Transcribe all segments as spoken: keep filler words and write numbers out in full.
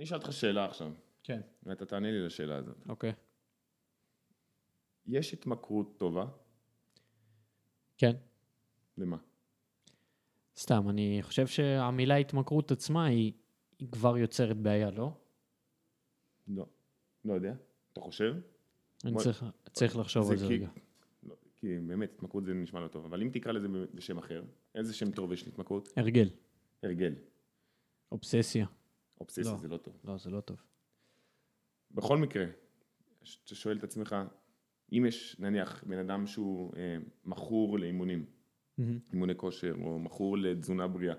אני אשאל אותך שאלה עכשיו. כן. ואתה תענה לי לשאלה הזאת. אוקיי. יש התמכרות טובה? כן. למה? סתם, אני חושב שהמילה התמכרות עצמה היא כבר יוצרת בעיה, לא? לא. לא יודע. אתה חושב? אני צריך לחשוב על זה רגע. כי באמת, התמכרות זה נשמע לא טוב. אבל אם תקרא לזה בשם אחר, איזה שם טוב יש להתמכרות? הרגל. הרגל. אובססיה. אובססיה זה לא טוב. לא, זה לא טוב. בכל מקרה, אתה שואל את עצמך, אם יש נניח בן אדם שהוא מכור לאימונים, אימוני כושר, או מכור לתזונה בריאה,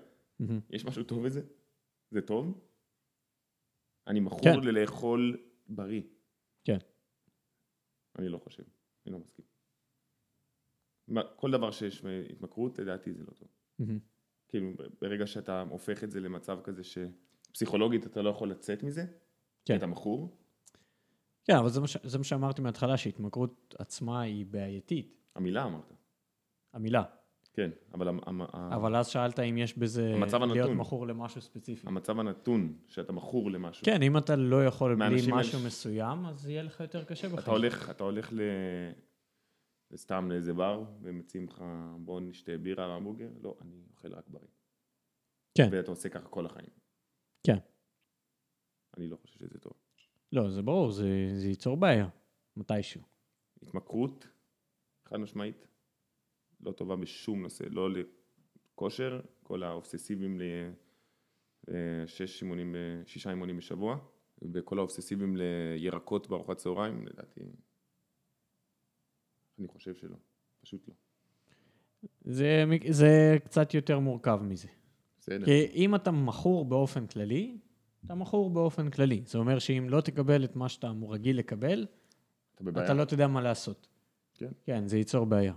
יש משהו טוב בזה? זה טוב? אני מכור ללאכול בריא. כן. אני לא חושב, אני לא מסכים. כל דבר שיש התמכרות, לדעתי זה לא טוב. כאילו, ברגע שאתה הופך את זה למצב כזה שפסיכולוגית אתה לא יכול לצאת מזה, אתה מכור. כן, אבל זה מה שאמרתי מההתחלה, שהתמכרות עצמה היא בעייתית. המילה אמרת. המילה. כן, אבל... אבל אז שאלת אם יש בזה להיות מכור למשהו ספציפי. המצב הנתון, שאתה מכור למשהו. כן, אם אתה לא יכול בלי משהו מסוים, אז יהיה לך יותר קשה בחיים. אתה הולך ל... סתם לאיזה בר, ומציעים לך, בוא נשתה בירה והמבורגר, לא, אני אוכל רק בריא. כן. ואתה עושה ככה כל החיים. כן. אני לא חושב שזה טוב. לא, זה ברור, זה, זה ייצור בעיה, מתישהו. התמכרות, חד משמעית, לא טובה בשום נושא, לא לכושר, כל האובססיבים לשש אימונים, שישה אימונים בשבוע, וכל האובססיבים לירקות בארוחת צהריים, לדעתי... אני חושב שלא, פשוט לא. זה, זה קצת יותר מורכב מזה. בסדר. כי אם אתה מכור באופן כללי, אתה מכור באופן כללי. זה אומר שאם לא תקבל את מה שאתה אמור רגיל לקבל, אתה, אתה לא תדע מה לעשות. כן. כן, זה ייצור בעיה.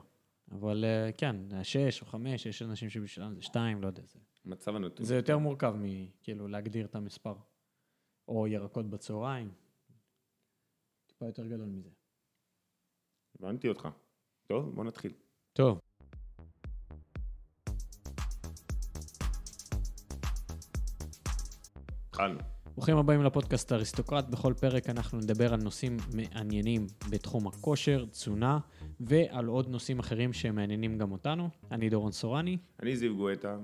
אבל כן, שש או חמש, יש אנשים שבשלם זה שתיים, לא יודע. זה. מצב הנתון. זה יותר מורכב מכאילו להגדיר את המספר. או ירקות בצהריים. טיפה יותר גדול מזה. הבנתי אותך. טוב, בוא נתחיל. טוב. התחלנו. ברוכים הבאים לפודקאסט האריסטוקרט. בכל פרק אנחנו נדבר על נושאים מעניינים בתחום הכושר, תזונה, ועל עוד נושאים אחרים שמעניינים גם אותנו. אני דורון סורני. אני זיו גואטה.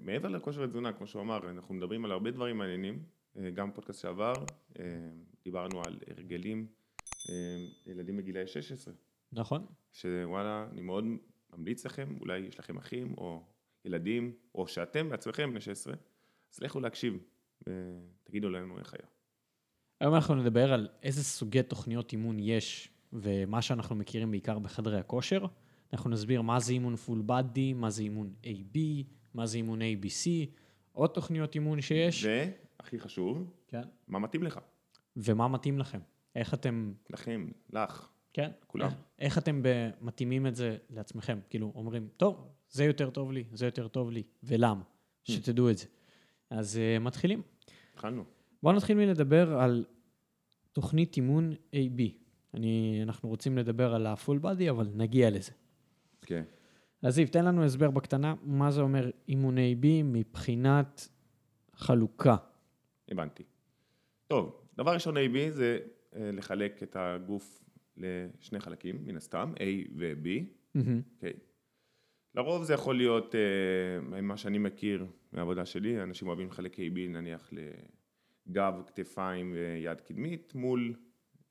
מעבר לכושר ותזונה, כמו שהוא אמר, אנחנו מדברים על הרבה דברים מעניינים. גם פודקאסט שעבר, דיברנו על הרגלים, ילדים בגילאי שש עשרה. נכון. שוואלה, אני מאוד ממליץ לכם, אולי יש לכם אחים או ילדים, או שאתם בעצמכם בני שש עשרה, אז לכו להקשיב ותגידו לנו איך היה. היום אנחנו נדבר על איזה סוגי תוכניות אימון יש, ומה שאנחנו מכירים בעיקר בחדרי הכושר. אנחנו נסביר מה זה אימון פול בדי, מה זה אימון איי בי, מה זה אימון איי בי סי, עוד תוכניות אימון שיש. והכי חשוב, כן. מה מתאים לך. ומה מתאים לכם. איך אתם... לכם, לך, כן? כולם. איך, איך אתם מתאימים את זה לעצמכם? כאילו, אומרים, טוב, זה יותר טוב לי, זה יותר טוב לי, ולמה? שתדעו את זה. אז uh, מתחילים. התחלנו. בואו נתחיל מלדבר על תוכנית אימון איי בי. אני, אנחנו רוצים לדבר על ה-full body, אבל נגיע לזה. כן. Okay. אז איב, תן לנו הסבר בקטנה, מה זה אומר אימון איי בי מבחינת חלוקה. הבנתי. טוב, דבר ראשון איי בי זה... לחלק את הגוף לשני חלקים, מן הסתם, A ו-B. אוקיי. לרוב זה יכול להיות, מה שאני מכיר מהעבודה שלי, אנשים אוהבים לחלק A-B, נניח לגב, כתפיים ויד קדמית, מול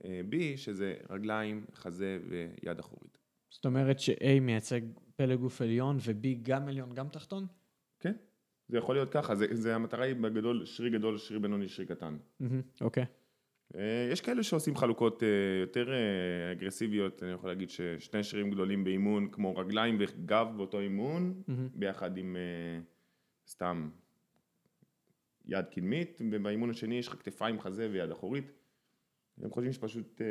B, שזה רגליים, חזה ויד אחורית. זאת אומרת ש-A מייצג פלג גוף עליון, ו-B גם עליון, גם תחתון? כן. זה יכול להיות ככה. זה המטרה היא בגדול, שריר גדול, שריר בינוני, שריר קטן. אוקיי. יש כאלה שעושים חלוקות יותר אגרסיביות, אני יכול להגיד ששני שרירים גדולים באימון, כמו רגליים וגב באותו אימון, ביחד עם סתם יד קדמית, ובאימון השני יש לך כתפיים, חזה ויד אחורית. הם חושבים שפשוט,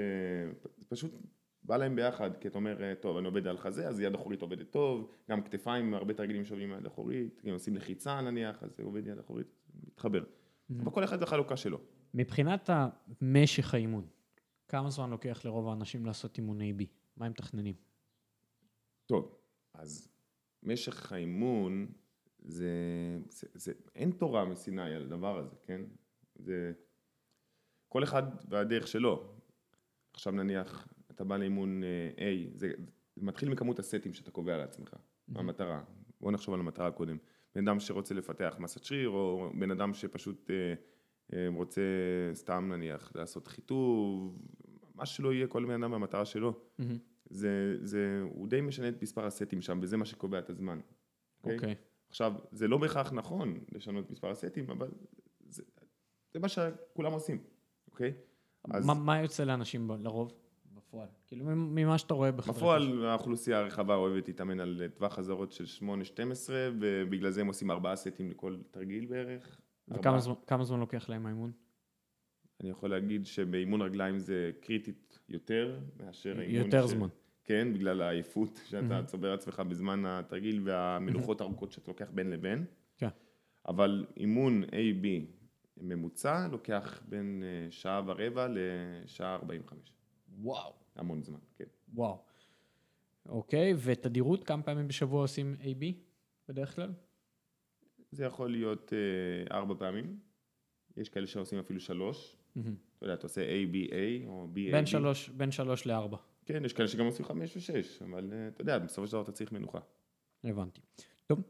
פשוט בא להם ביחד, כי אתה אומר, טוב, אני עובד על חזה, אז יד אחורית עובדת טוב, גם כתפיים, הרבה תרגילים שעובדים יד אחורית, גם עושים לחיצה נניח, אז זה עובד יד אחורית, מתחבר. אבל כל אחד זה חלוקה שלו. מבחינת המשך האימון, כמה זמן לוקח לרוב האנשים לעשות אימון איי בי? מה הם תכננים? טוב, אז משך האימון, זה, זה, זה, אין תורה מסיני על הדבר הזה, כן? זה כל אחד והדרך שלו. עכשיו נניח, אתה בא לאימון A, זה מתחיל מכמות הסטים שאתה קובע לעצמך, המטרה. בוא נחשוב על המטרה קודם. בן אדם שרוצה לפתח מסת שריר, או בן אדם שפשוט רוצה סתם נניח לעשות חיתוב, מה שלא יהיה, כל בן אדם והמטרה שלו. זה, זה, הוא די משנה את מספר הסטים שם, וזה מה שקובע את הזמן. אוקיי. עכשיו, זה לא בהכרח נכון לשנות מספר הסטים, אבל זה, זה מה שכולם עושים, אוקיי? אז... מה, מה יוצא לאנשים לרוב? בפועל. כאילו, ממה שאתה רואה בחדרי... בפועל, האוכלוסייה הרחבה אוהבת להתאמן על טווח חזרות של שמונה עד שתים עשרה, ובגלל זה הם עושים ארבעה סטים לכל תרגיל בערך. וכמה זמן, כמה זמן לוקח להם האימון? אני יכול להגיד שבאימון רגליים זה קריטית יותר, מאשר האימון... יותר ש... זמן. כן, בגלל העייפות שאתה צובר עצמך בזמן התרגיל והמלוכות ארוכות שאתה לוקח בין לבין. כן. אבל אימון A B ממוצע לוקח בין שעה ורבע לשעה ארבעים וחמש. וואו. המון זמן, כן. וואו. אוקיי, ותדירות, כמה פעמים בשבוע עושים A B בדרך כלל? זה יכול להיות ארבע פעמים. יש כאלה שעושים אפילו שלוש. אתה יודע, אתה עושה A B A או B A B. בין שלוש לארבע. כן, יש כאלה שגם עושים חמש ושש, אבל אתה יודע, בסופו של דבר אתה צריך מנוחה. הבנתי. טוב,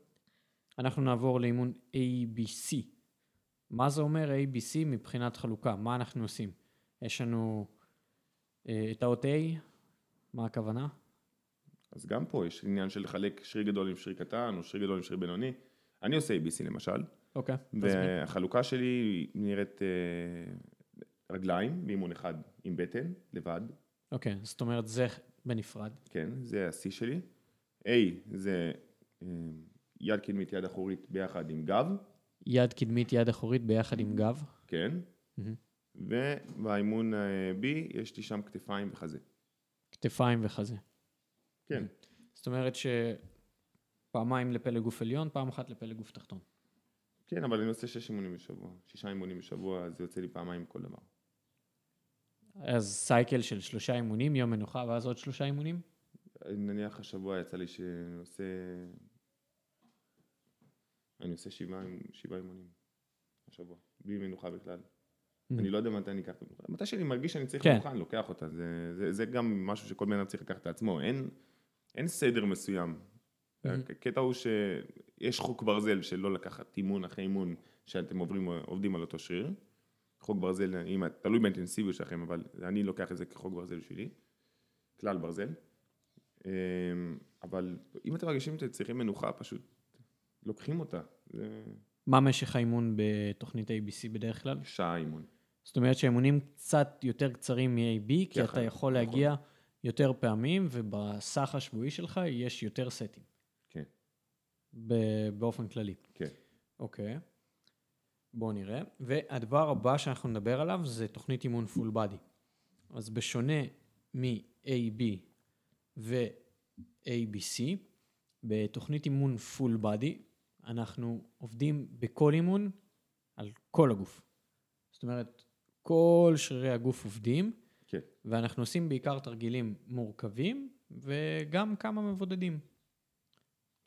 אנחנו נעבור לאימון A B C. מה זה אומר A B C מבחינת חלוקה? מה אנחנו עושים? יש לנו אה, את האות A, מה הכוונה? אז גם פה יש עניין של לחלק שריר גדול עם שריר קטן, או שריר גדול עם שריר בינוני. אני עושה A B C למשל. אוקיי. והחלוקה שלי נראית אה, רגליים, באימון אחד עם בטן, לבד. אוקיי, זאת אומרת, זה בנפרד. כן, זה ה-C שלי. A זה יד קדמית, יד אחורית ביחד עם גב. יד קדמית, יד אחורית ביחד עם גב. כן. ובאימון B יש לי שם כתפיים וחזה. כתפיים וחזה. כן. זאת אומרת שפעמיים לפלג גוף עליון, פעם אחת לפלג גוף תחתון. כן, אבל אני עושה שש אימונים בשבוע. שישה אימונים בשבוע, זה יוצא לי פעמיים כל דבר. אז סייקל של שלושה אימונים, יום מנוחה, ואז עוד שלושה אימונים? נניח השבוע יצא לי שאני עושה... אני עושה שבעה, שבעה אימונים השבוע, בלי מנוחה בכלל. Mm-hmm. אני לא יודע מתי אני אקח את המנוחה. מתי שאני מרגיש שאני צריך כן. מנוחה, לוקח אותה. זה, זה, זה גם משהו שכל בן אדם צריך לקחת את עצמו. אין, אין סדר מסוים. Mm-hmm. הקטע הוא שיש חוק ברזל שלא לקחת אימון אחרי אימון, שאתם עוברים, עובדים על אותו שריר. חוק ברזל, אם תלוי באינטנסיביות שלכם, אבל אני לוקח את זה כחוק ברזל שלי, כלל ברזל. אבל אם אתם מרגישים שאתם צריכים מנוחה, פשוט לוקחים אותה. מה משך האימון בתוכנית A B C בדרך כלל? שעה אימון. זאת אומרת שהאימונים קצת יותר קצרים מ-A B, כי אתה יכול להגיע יותר פעמים, ובסך השבועי שלך יש יותר סטים. כן. באופן כללי. כן. אוקיי. בואו נראה, והדבר הבא שאנחנו נדבר עליו זה תוכנית אימון פול בדי. אז בשונה מ-A B ו-A B C, בתוכנית אימון פול בדי, אנחנו עובדים בכל אימון על כל הגוף. זאת אומרת, כל שרירי הגוף עובדים, כן. ואנחנו עושים בעיקר תרגילים מורכבים, וגם כמה מבודדים.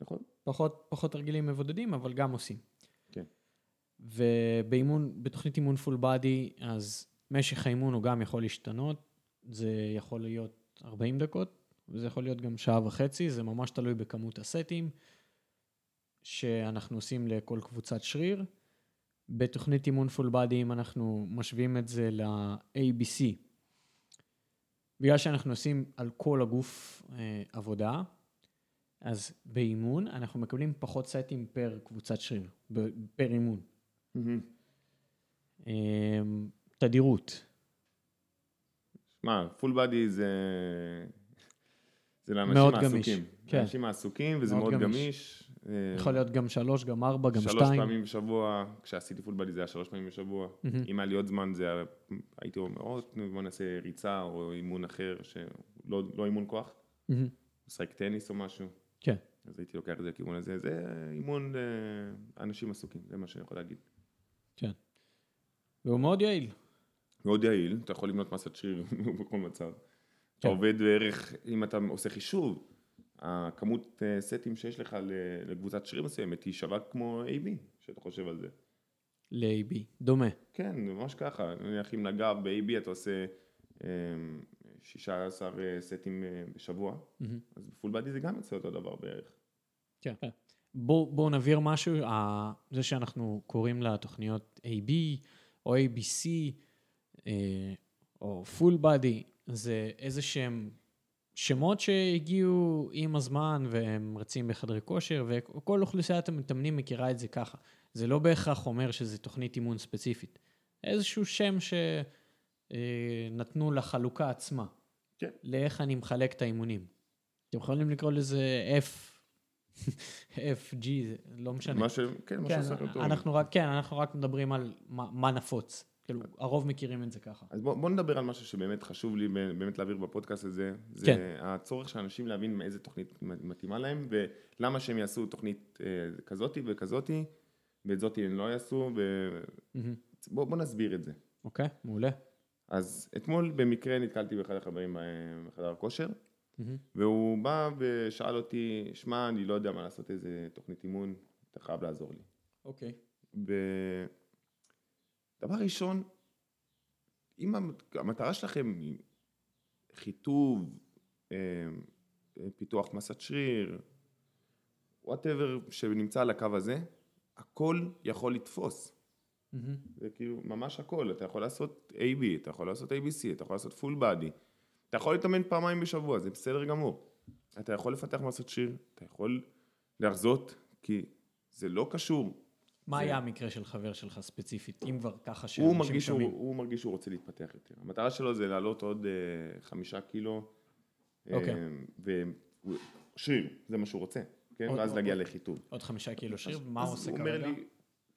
נכון. פחות, פחות תרגילים מבודדים, אבל גם עושים. ובאימון, בתוכנית אימון פול בדי, אז משך האימון הוא גם יכול להשתנות, זה יכול להיות ארבעים דקות, וזה יכול להיות גם שעה וחצי, זה ממש תלוי בכמות הסטים שאנחנו עושים לכל קבוצת שריר. בתוכנית אימון פול בדי, אם אנחנו משווים את זה ל-A B C, בגלל שאנחנו עושים על כל הגוף אה, עבודה, אז באימון אנחנו מקבלים פחות סטים פר קבוצת שריר, פר אימון. תדירות. מה, פול בדי זה זה לאנשים עסוקים. אנשים עסוקים וזה מאוד גמיש. יכול להיות גם שלוש, גם ארבע, גם שתיים. שלוש פעמים בשבוע, כשעשיתי פול בדי זה היה שלוש פעמים בשבוע. אם היה לי עוד זמן זה היה, הייתי אומר, בוא נעשה ריצה או אימון אחר, שלא אימון כוח. משחק טניס או משהו. כן. אז הייתי לוקח את זה לכיוון הזה. זה אימון לאנשים עסוקים, זה מה שאני יכול להגיד. כן. והוא מאוד יעיל. מאוד יעיל, אתה יכול לבנות מסת שריר בכל מצב. אתה עובד בערך, אם אתה עושה חישוב, הכמות סטים שיש לך לקבוצת שריר מסוימת היא שווה כמו A B, שאתה חושב על זה. ל-A B, דומה. כן, ממש ככה. נניח אם נגע ב-A B אתה עושה שישה עשר סטים בשבוע, אז בפול בדי זה גם יוצא אותו דבר בערך. כן. בואו נעביר משהו, זה שאנחנו קוראים לתוכניות A B או A B C או פול בדי, זה איזה שהם שמות שהגיעו עם הזמן והם רצים בחדרי כושר, וכל אוכלוסיית המתאמנים מכירה את זה ככה. זה לא בהכרח אומר שזה תוכנית אימון ספציפית. איזשהו שם שנתנו לחלוקה עצמה. כן. לאיך אני מחלק את האימונים. אתם יכולים לקרוא לזה F, F, G, לא משנה. מה ש... כן, מה שעושה אותו. אנחנו רק, כן, אנחנו רק מדברים על מה, מה נפוץ. כאילו, הרוב מכירים את זה ככה. אז בוא, בוא נדבר על משהו שבאמת חשוב לי באמת להעביר בפודקאסט הזה. זה כן. הצורך שאנשים להבין מאיזה תוכנית מתאימה להם, ולמה שהם יעשו תוכנית כזאתי וכזאתי, ואת זאתי הם לא יעשו, ובוא נסביר את זה. אוקיי, okay, מעולה. אז אתמול במקרה נתקלתי באחד החברים בחדר הכושר, mm-hmm. והוא בא ושאל אותי, שמע, אני לא יודע מה לעשות איזה תוכנית אימון, אתה חייב לעזור לי. אוקיי. Okay. ו... דבר ראשון, אם המטרה שלכם היא חיטוב, פיתוח מסת שריר, whatever שנמצא על הקו הזה, הכל יכול לתפוס. זה כאילו ממש הכל. אתה יכול לעשות A B, אתה יכול לעשות A B C, אתה יכול לעשות full body. אתה יכול להתאמן פעמיים בשבוע, זה בסדר גמור. אתה יכול לפתח מסת שריר, אתה יכול להחזות, כי זה לא קשור. מה היה המקרה של חבר שלך ספציפית, אם כבר ככה שאלה שמתאמים? הוא מרגיש שהוא רוצה להתפתח יותר. המטרה שלו זה לעלות עוד חמישה קילו, ושריר, זה מה שהוא רוצה, ואז להגיע לחיתוב. עוד חמישה קילו שריר, מה הוא עושה כרגע?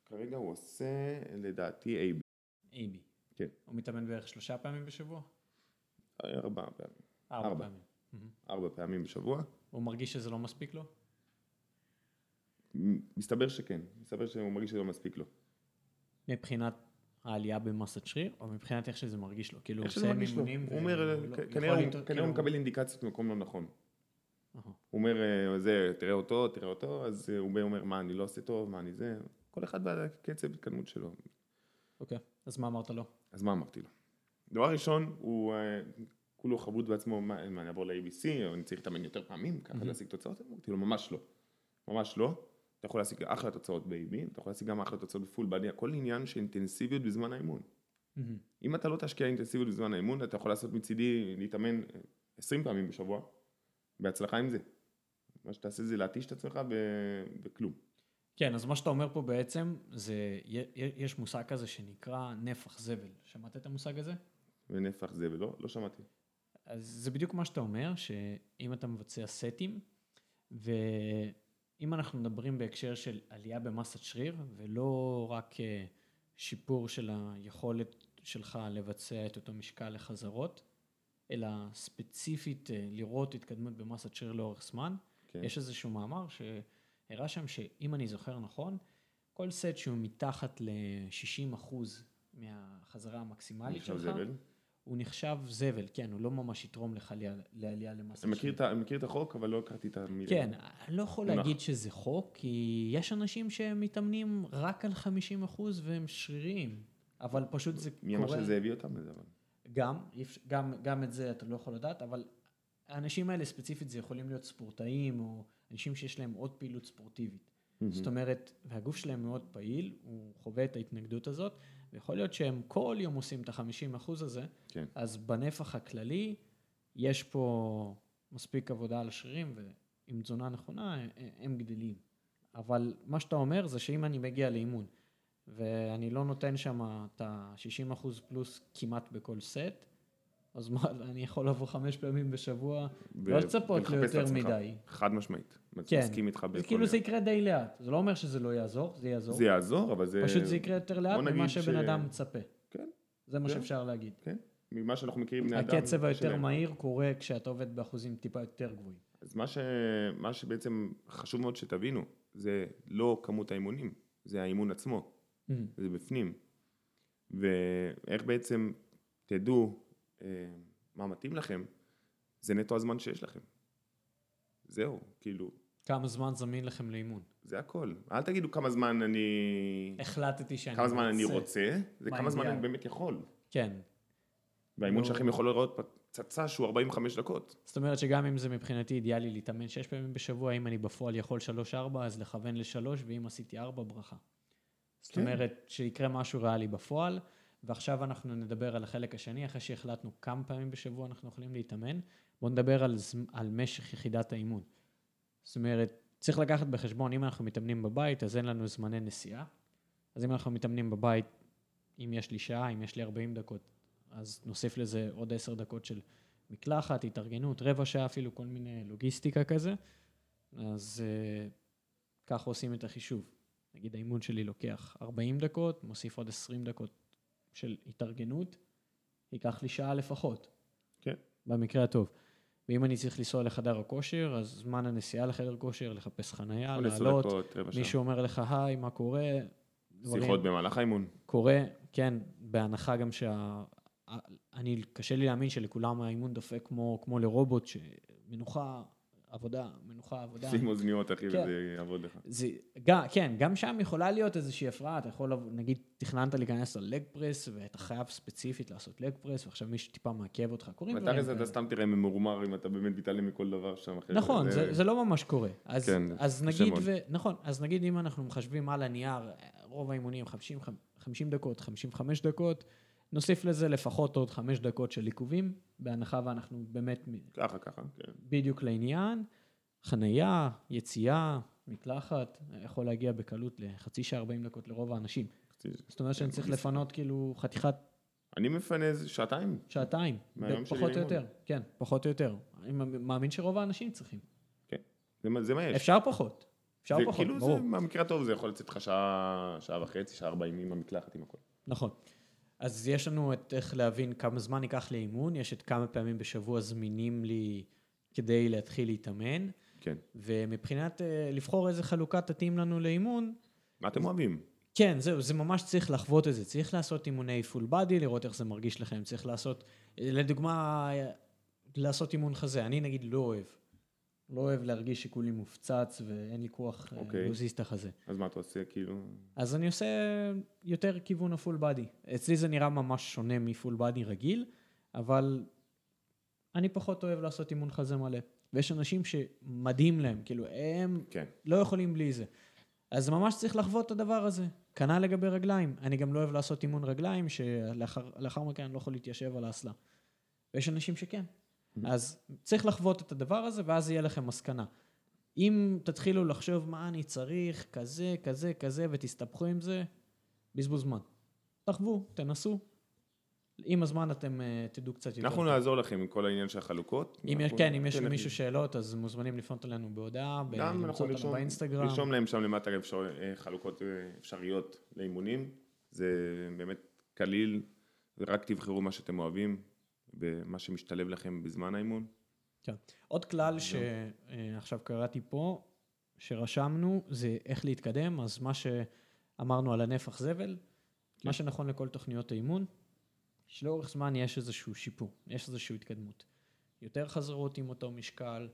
כרגע הוא עושה, לדעתי, A B. A B. כן. הוא מתאמן בערך שלושה פעמים בשבוע? ארבע פעמים. ארבע פעמים. ארבע פעמים בשבוע. הוא מרגיש שזה לא מספיק לו? מסתבר שכן, מסתבר שהוא מרגיש שלא מספיק לו. מבחינת העלייה במסת שריר, או מבחינת איך שזה מרגיש לו? כאילו הוא עושה מימונים... הוא אומר, כנראה הוא מקבל אינדיקציות במקום לא נכון. הוא אומר, תראה אותו, תראה אותו, אז הוא אומר, מה אני לא עושה טוב, מה אני זה... כל אחד בקצב התקדמות שלו. אוקיי, אז מה אמרת לו? אז מה אמרתי לו? דבר ראשון, הוא כולו חבוד בעצמו, מה אני אעבור ל-A B C, או אני צריך להתאמן יותר פעמים, ככה להשיג תוצאות? אמרתי לו, ממש לא. ממש לא. אתה יכול להשיג אחלה תוצאות ב-A B, אתה יכול להשיג גם אחלה תוצאות בפול בדי, הכל עניין של אינטנסיביות בזמן האימון. אם אתה לא תשקיע אינטנסיביות בזמן האימון, אתה יכול לעשות מצידי להתאמן עשרים פעמים בשבוע, בהצלחה עם זה. מה שתעשה זה להתיש את עצמך בכלום. כן, אז מה שאתה אומר פה בעצם, זה, יש מושג כזה שנקרא נפח זבל. שמעת את המושג הזה? ונפח זבל, לא, לא שמעתי. אז זה בדיוק מה שאתה אומר, שאם אתה מבצע סטים, ו... אם אנחנו מדברים בהקשר של עלייה במסת שריר, ולא רק שיפור של היכולת שלך לבצע את אותו משקל לחזרות, אלא ספציפית לראות התקדמות במסת שריר לאורך זמן, כן. יש איזשהו מאמר שהראה שם שאם אני זוכר נכון, כל סט שהוא מתחת ל-שישים אחוז מהחזרה המקסימלית שלך, זבל. הוא נחשב זבל, כן, הוא לא ממש יתרום לך לעלייה למסת שריר. אני מכיר את החוק, אבל לא הכרתי את המילה. כן, אני לא יכול להגיד שזה חוק, כי יש אנשים שמתאמנים רק על חמישים אחוז והם שרירים, אבל פשוט זה קורה. מי אמר שזה הביא אותם לזה? גם, גם את זה אתה לא יכול לדעת, אבל האנשים האלה ספציפית זה יכולים להיות ספורטאים, או אנשים שיש להם עוד פעילות ספורטיבית. זאת אומרת, והגוף שלהם מאוד פעיל, הוא חווה את ההתנגדות הזאת, ויכול להיות שהם כל יום עושים את ה-חמישים אחוז הזה, כן. אז בנפח הכללי יש פה מספיק עבודה על השרירים, ועם תזונה נכונה הם גדלים. אבל מה שאתה אומר זה שאם אני מגיע לאימון, ואני לא נותן שם את ה-שישים אחוז פלוס כמעט בכל סט, אז מה, אני יכול לבוא חמש פעמים בשבוע, ו- לא לצפות ליותר מדי. חד משמעית. כן. זה כאילו זה יקרה די לאט. זה לא אומר שזה לא יעזור, זה יעזור. זה יעזור, אבל זה... פשוט זה יקרה יותר לאט ממה שבן אדם מצפה. כן. זה מה שאפשר להגיד. כן. ממה שאנחנו מכירים בני אדם... הקצב היותר מהיר קורה כשאתה עובד באחוזים טיפה יותר גבוהים. אז מה שבעצם חשוב מאוד שתבינו, זה לא כמות האימונים, זה האימון עצמו. זה בפנים. ואיך בעצם תדעו מה מתאים לכם, זה נטו הזמן שיש לכם. זהו, כאילו... כמה זמן זמין לכם לאימון? זה הכל. אל תגידו כמה זמן אני... החלטתי שאני רוצה. כמה זמן אני רוצה, זה כמה זמן אני באמת יכול. כן. והאימון שלכם יכול לראות צצה שהוא ארבעים וחמש דקות. זאת אומרת שגם אם זה מבחינתי אידיאלי להתאמן שש פעמים בשבוע, אם אני בפועל יכול שלוש ארבע, אז לכוון לשלוש, ואם עשיתי ארבע, ברכה. זאת אומרת שיקרה משהו ריאלי בפועל, ועכשיו אנחנו נדבר על החלק השני, אחרי שהחלטנו כמה פעמים בשבוע אנחנו יכולים להתאמן, בואו נדבר על, על משך יחידת האימון. זאת אומרת, צריך לקחת בחשבון, אם אנחנו מתאמנים בבית, אז אין לנו זמני נסיעה. אז אם אנחנו מתאמנים בבית, אם יש לי שעה, אם יש לי ארבעים דקות, אז נוסיף לזה עוד עשר דקות של מקלחת, התארגנות, רבע שעה אפילו, כל מיני לוגיסטיקה כזה. אז אה, ככה עושים את החישוב. נגיד, האימון שלי לוקח ארבעים דקות, מוסיף עוד עשרים דקות של התארגנות, ייקח לי שעה לפחות. כן. במקרה הטוב. ואם אני צריך לנסוע לחדר הכושר, אז זמן הנסיעה לחדר כושר, לחפש חנייה, לעלות, מישהו אומר לך, היי, מה קורה? שיחות במהלך האימון. קורה, כן, בהנחה גם שה... אני, קשה לי להאמין שלכולם האימון דופק כמו, כמו לרובוט, שמנוחה, עבודה, מנוחה, עבודה. שים אוזניות, אחי, וזה יעבוד לך. כן, גם שם יכולה להיות איזושהי הפרעה, אתה יכול, נגיד, תכננת להיכנס ללג פרס, ואתה חייב ספציפית לעשות לג פרס, ועכשיו מישהו טיפה מעכב אותך. ואתה רזאת, אתה סתם תראה ממורמר, אם אתה באמת מתעלם מכל דבר שם. נכון, זה לא ממש קורה. אז נגיד, נכון, אז נגיד, אם אנחנו מחשבים על הנייר, רוב האימונים חמישים דקות, חמישים וחמש דקות, נוסיף לזה לפחות עוד חמש דקות של עיכובים, בהנחה ואנחנו באמת... ככה, ככה, כן. בדיוק לעניין, חנייה, יציאה, מקלחת, יכול להגיע בקלות לחצי שעה, ארבעים דקות לרוב האנשים. זאת אומרת שאני צריך לפנות כאילו חתיכת... אני מפנה שעתיים. שעתיים, פחות או יותר, כן, פחות או יותר. אני מאמין שרוב האנשים צריכים. כן, זה מה יש. אפשר פחות, אפשר פחות. כאילו זה, במקרה הטוב, זה יכול לצאת לך שעה, שעה וחצי, שעה ארבעים עם המקלחת, עם הכל. נכון. אז יש לנו את איך להבין כמה זמן ייקח לאימון, יש את כמה פעמים בשבוע זמינים לי כדי להתחיל להתאמן. כן. ומבחינת לבחור איזה חלוקה תתאים לנו לאימון. מה אתם אוהבים? כן, זהו, זה ממש צריך לחוות את זה. צריך לעשות אימוני פול בדי, לראות איך זה מרגיש לכם. צריך לעשות, לדוגמה, לעשות אימון חזה. אני נגיד לא אוהב. לא אוהב להרגיש שכולי מופצץ ואין לי כוח להזיז את החזה. אז מה אתה עושה כאילו? אז אני עושה יותר כיוון הפול בדי. אצלי זה נראה ממש שונה מפול בדי רגיל, אבל אני פחות אוהב לעשות אימון חזה מלא. ויש אנשים שמדהים להם, כאילו הם לא יכולים בלי זה. אז ממש צריך לחוות את הדבר הזה. כנ"ל לגבי רגליים. אני גם לא אוהב לעשות אימון רגליים, שלאחר מכן אני לא יכול להתיישב על האסלה. ויש אנשים שכן. אז צריך לחוות את הדבר הזה, ואז יהיה לכם מסקנה. אם תתחילו לחשוב מה אני צריך, כזה, כזה, כזה, ותסתפחו עם זה, בזבוז זמן. תחוו, תנסו. עם הזמן אתם תדעו קצת יותר. אנחנו נעזור לכם עם כל העניין של החלוקות. כן, אם יש למישהו שאלות, אז מוזמנים לפנות אלינו בהודעה, למצוא אותנו באינסטגרם. נרשום להם שם למטה חלוקות אפשריות לאימונים. זה באמת קליל, רק תבחרו מה שאתם אוהבים. במה שמשתלב לכם בזמן האימון. כן. עוד כלל שעכשיו קראתי פה, שרשמנו, זה איך להתקדם, אז מה שאמרנו על הנפח זבל, כן. מה שנכון לכל תוכניות האימון, שלאורך זמן יש איזשהו שיפור, יש איזשהו התקדמות. יותר חזרות עם אותו משקל,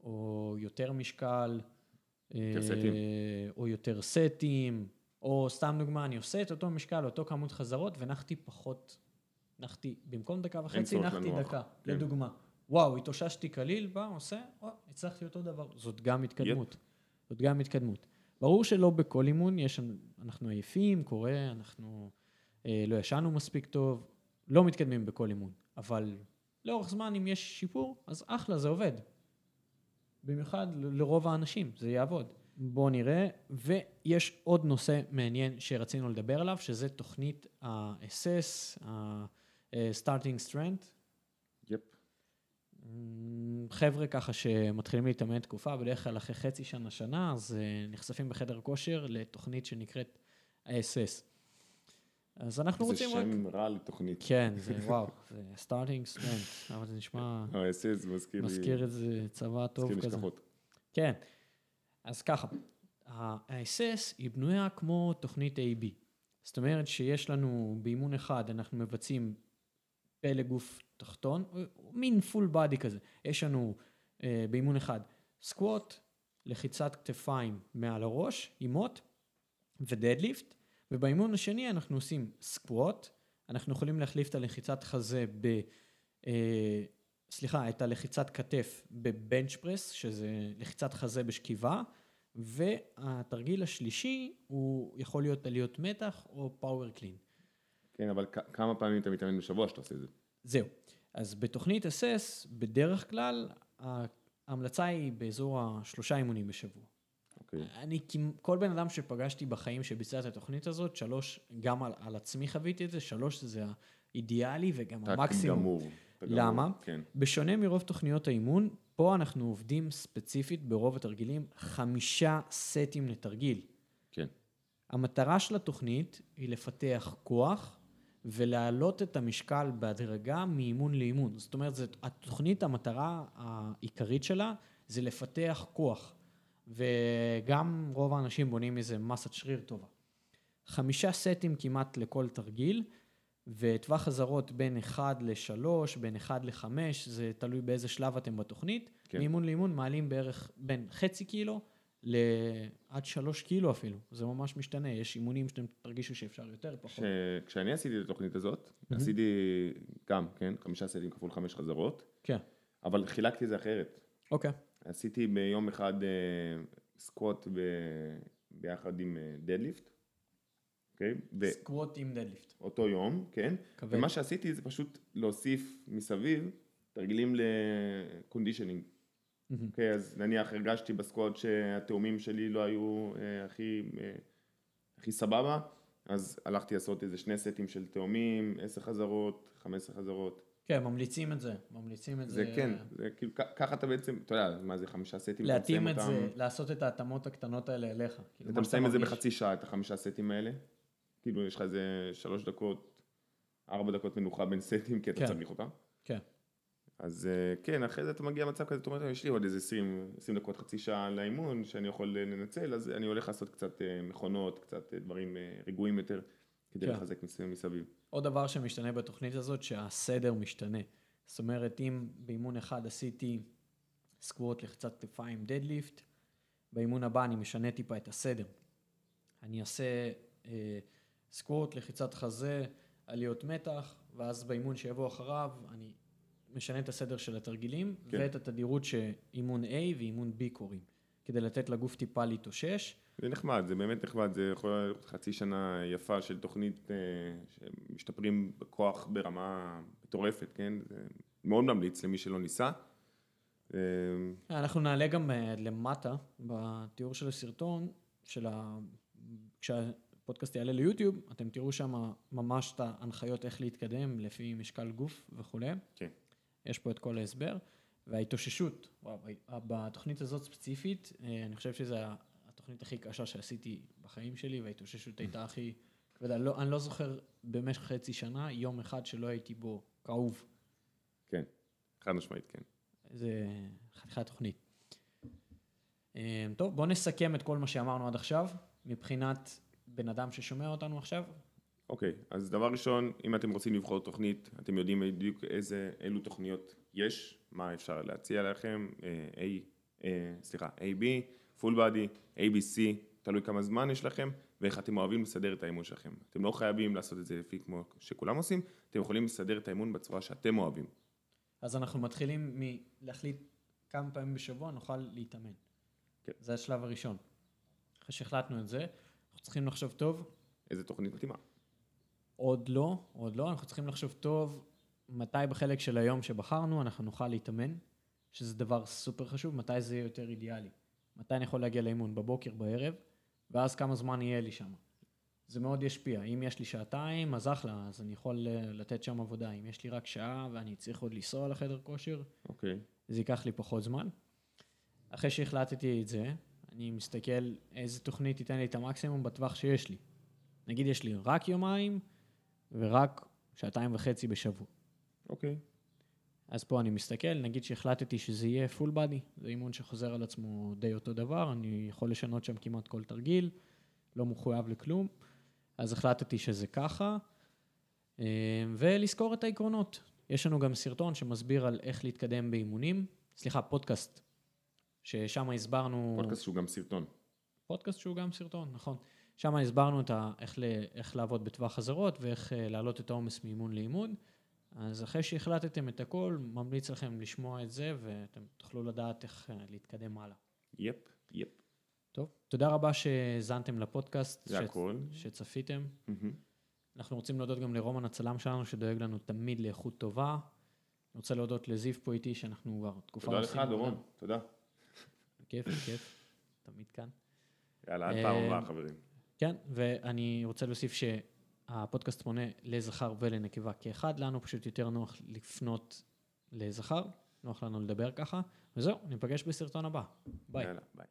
או יותר משקל, יותר סטים. או יותר סטים, או סתם דוגמה, אני עושה את אותו משקל, אותו כמות חזרות, ונחתי פחות... נחתי, במקום דקה וחצי, נחתי דקה, לדוגמה. וואו, התאוששתי כליל, בא, עושה, הצלחתי אותו דבר. זאת גם התקדמות. זאת גם התקדמות. ברור שלא בכל אימון, אנחנו עייפים, קורה, אנחנו לא ישנו מספיק טוב, לא מתקדמים בכל אימון. אבל לאורך זמן, אם יש שיפור, אז אחלה, זה עובד. במיוחד לרוב האנשים, זה יעבוד. בואו נראה, ויש עוד נושא מעניין שרצינו לדבר עליו, שזה תוכנית ה-אס אס, ה... Starting Strength. יפ. חבר'ה ככה שמתחילים להתאמן תקופה, בדרך כלל אחרי חצי שנה שנה, אז נחשפים בחדר כושר לתוכנית שנקראת ה-אס אס. אז אנחנו רוצים רק... זה שם רע לתוכנית. כן, זה וואו, זה Starting Strength, אבל זה נשמע... ה-אס אס מזכיר לי... מזכיר איזה צבא טוב כזה. מזכיר משכחות. כן, אז ככה, ה-אס אס היא בנויה כמו תוכנית A B. זאת אומרת שיש לנו באימון אחד, אנחנו מבצעים... פלא גוף תחתון, מין פול בדי כזה. יש לנו אה, באימון אחד סקווט, לחיצת כתפיים מעל הראש, אימות ודדליפט, ובאימון השני אנחנו עושים סקווט, אנחנו יכולים להחליף את הלחיצת חזה ב... אה, סליחה, את הלחיצת כתף בבנץ' פרס, שזה לחיצת חזה בשכיבה, והתרגיל השלישי הוא יכול להיות עליות מתח או פאוור קלין. כן, אבל כ- כמה פעמים אתה מתאמן בשבוע שאתה עושה את זה? זהו. אז בתוכנית אס אס, בדרך כלל, ההמלצה היא באזור השלושה אימונים בשבוע. אוקיי. אני, כל בן אדם שפגשתי בחיים שביצע את התוכנית הזאת, שלוש, גם על, על עצמי חוויתי את זה, שלוש זה האידיאלי וגם המקסימום. גמור. למה? כן. בשונה מרוב תוכניות האימון, פה אנחנו עובדים ספציפית ברוב התרגילים חמישה סטים לתרגיל. כן. המטרה של התוכנית היא לפתח כוח ולהעלות את המשקל בהדרגה מאימון לאימון. זאת אומרת, זאת, התוכנית, המטרה העיקרית שלה זה לפתח כוח. וגם רוב האנשים בונים איזה מסת שריר טובה. חמישה סטים כמעט לכל תרגיל, וטווח חזרות בין אחד לשלוש, בין אחד לחמש, זה תלוי באיזה שלב אתם בתוכנית. כן. מאימון לאימון מעלים בערך בין חצי קילו לעד שלוש קילו אפילו. זה ממש משתנה. יש אימונים שאתם תרגישו שאפשר יותר, פחות. ש... כשאני עשיתי את התוכנית הזאת, mm-hmm. עשיתי גם, כן, חמישה סטים כפול חמש חזרות. כן. אבל חילקתי זה אחרת. אוקיי. עשיתי ביום אחד סקווט ב... ביחד עם דדליפט. סקווט עם דדליפט. אותו יום, כן. ומה שעשיתי זה פשוט להוסיף מסביב תרגילים לקונדישנינג. אוקיי, אז נניח הרגשתי בסקווט שהתאומים שלי לא היו הכי סבבה, אז הלכתי לעשות איזה שני סטים של תאומים, עשר חזרות, חמש עשר חזרות. כן, ממליצים את זה, ממליצים את זה. זה כן, זה כאילו, ככה אתה בעצם, אתה יודע, מה זה חמישה סטים? להתאים את זה, לעשות את ההתאמות הקטנות האלה אליך. אתה מסיים את זה בחצי שעה, את החמישה סטים האלה? כאילו יש לך איזה שלוש דקות, ארבע דקות מנוחה בין סטים, כי אתה צריך אותם. כן. אז כן, אחרי זה אתה מגיע למצב כזה, אתה אומר, יש לי עוד איזה עשרים, עשרים דקות, חצי שעה לאימון, שאני יכול לנצל, אז אני הולך לעשות קצת מכונות, קצת דברים רגועים יותר, כדי לחזק מסביב. עוד דבר שמשתנה בתוכנית הזאת, שהסדר משתנה. זאת אומרת, אם באימון אחד עשיתי סקווט לחצת כתפיים דדליפט, באימון הבא אני משנה טיפה את הסדר. אני אעשה סקווט, לחיצת חזה, עליות מתח, ואז באימון שיבוא אחריו, אני משנה את הסדר של התרגילים, כן. ואת התדירות שאימון A ואימון B קוראים, כדי לתת לגוף טיפה להתאושש. זה נחמד, זה באמת נחמד, זה יכול להיות חצי שנה יפה של תוכנית, שמשתפרים בכוח ברמה מטורפת, כן? זה מאוד ממליץ למי שלא ניסה. אנחנו נעלה גם למטה, בתיאור של הסרטון, של ה... כשה... פודקאסט יעלה ליוטיוב, אתם תראו שם ממש את ההנחיות איך להתקדם לפי משקל גוף וכו'. כן. יש פה את כל ההסבר. וההתאוששות, וואו, בתוכנית הזאת ספציפית, אני חושב שזו התוכנית הכי קשה שעשיתי בחיים שלי, וההתאוששות הייתה הכי... ולא, אני לא זוכר במשך חצי שנה, יום אחד שלא הייתי בו כאוב. כן, חד משמעית, כן. זה חתיכת תוכנית. טוב, בואו נסכם את כל מה שאמרנו עד עכשיו, מבחינת... בן אדם ששומע אותנו עכשיו? אוקיי, אז דבר ראשון, אם אתם רוצים לבחור תוכנית, אתם יודעים בדיוק איזה, אילו תוכניות יש, מה אפשר להציע לכם, A, סליחה, A B, full body, A B C, תלוי כמה זמן יש לכם, ואיך אתם אוהבים לסדר את האימון שלכם. אתם לא חייבים לעשות את זה לפי כמו שכולם עושים, אתם יכולים לסדר את האימון בצורה שאתם אוהבים. אז אנחנו מתחילים מלהחליט כמה פעמים בשבוע נוכל להתאמן. כן. זה השלב הראשון. אחרי שהחלטנו את זה, אנחנו צריכים לחשוב טוב. איזה תוכנית מתאימה? עוד לא, עוד לא. אנחנו צריכים לחשוב טוב מתי בחלק של היום שבחרנו אנחנו נוכל להתאמן, שזה דבר סופר חשוב, מתי זה יהיה יותר אידיאלי. מתי אני יכול להגיע לאימון? בבוקר, בערב, ואז כמה זמן יהיה לי שם. זה מאוד ישפיע. אם יש לי שעתיים, אז אחלה, אז אני יכול לתת שם עבודה. אם יש לי רק שעה ואני צריך עוד לנסוע לחדר כושר, אוקיי. זה ייקח לי פחות זמן. אחרי שהחלטתי את זה, אני מסתכל איזה תוכנית תיתן לי את המקסימום בטווח שיש לי. נגיד יש לי רק יומיים ורק שעתיים וחצי בשבוע. אוקיי. אז פה אני מסתכל, נגיד שהחלטתי שזה יהיה full body, זה אימון שחוזר על עצמו די אותו דבר, אני יכול לשנות שם כמעט כל תרגיל, לא מחויב לכלום, אז החלטתי שזה ככה, ולזכור את העקרונות. יש לנו גם סרטון שמסביר על איך להתקדם באימונים, סליחה, פודקאסט. ששם הסברנו... פודקאסט שהוא גם סרטון. פודקאסט שהוא גם סרטון, נכון. שם הסברנו את ה... איך, ל... איך לעבוד בטווח חזרות, ואיך להעלות את העומס מאימון לאימון. אז אחרי שהחלטתם את הכל, ממליץ לכם לשמוע את זה, ואתם תוכלו לדעת איך להתקדם הלאה. יפ, יפ. טוב, תודה רבה שזנתם לפודקאסט. זה ש... הכל. שצפיתם. Mm-hmm. אנחנו רוצים להודות גם לרומן הצלם שלנו, שדואג לנו תמיד לאיכות טובה. אני רוצה להודות לזיו פה איתי, שאנחנו כבר תקופה... תודה לך, דורון. תודה. כיף, כיף. תמיד כאן. יאללה, עד פעם הבאה, חברים. כן, ואני רוצה להוסיף שהפודקאסט פונה לזכר ולנקבה כאחד. לנו פשוט יותר נוח לפנות לזכר. נוח לנו לדבר ככה. וזהו, ניפגש בסרטון הבא. ביי. יאללה, ביי.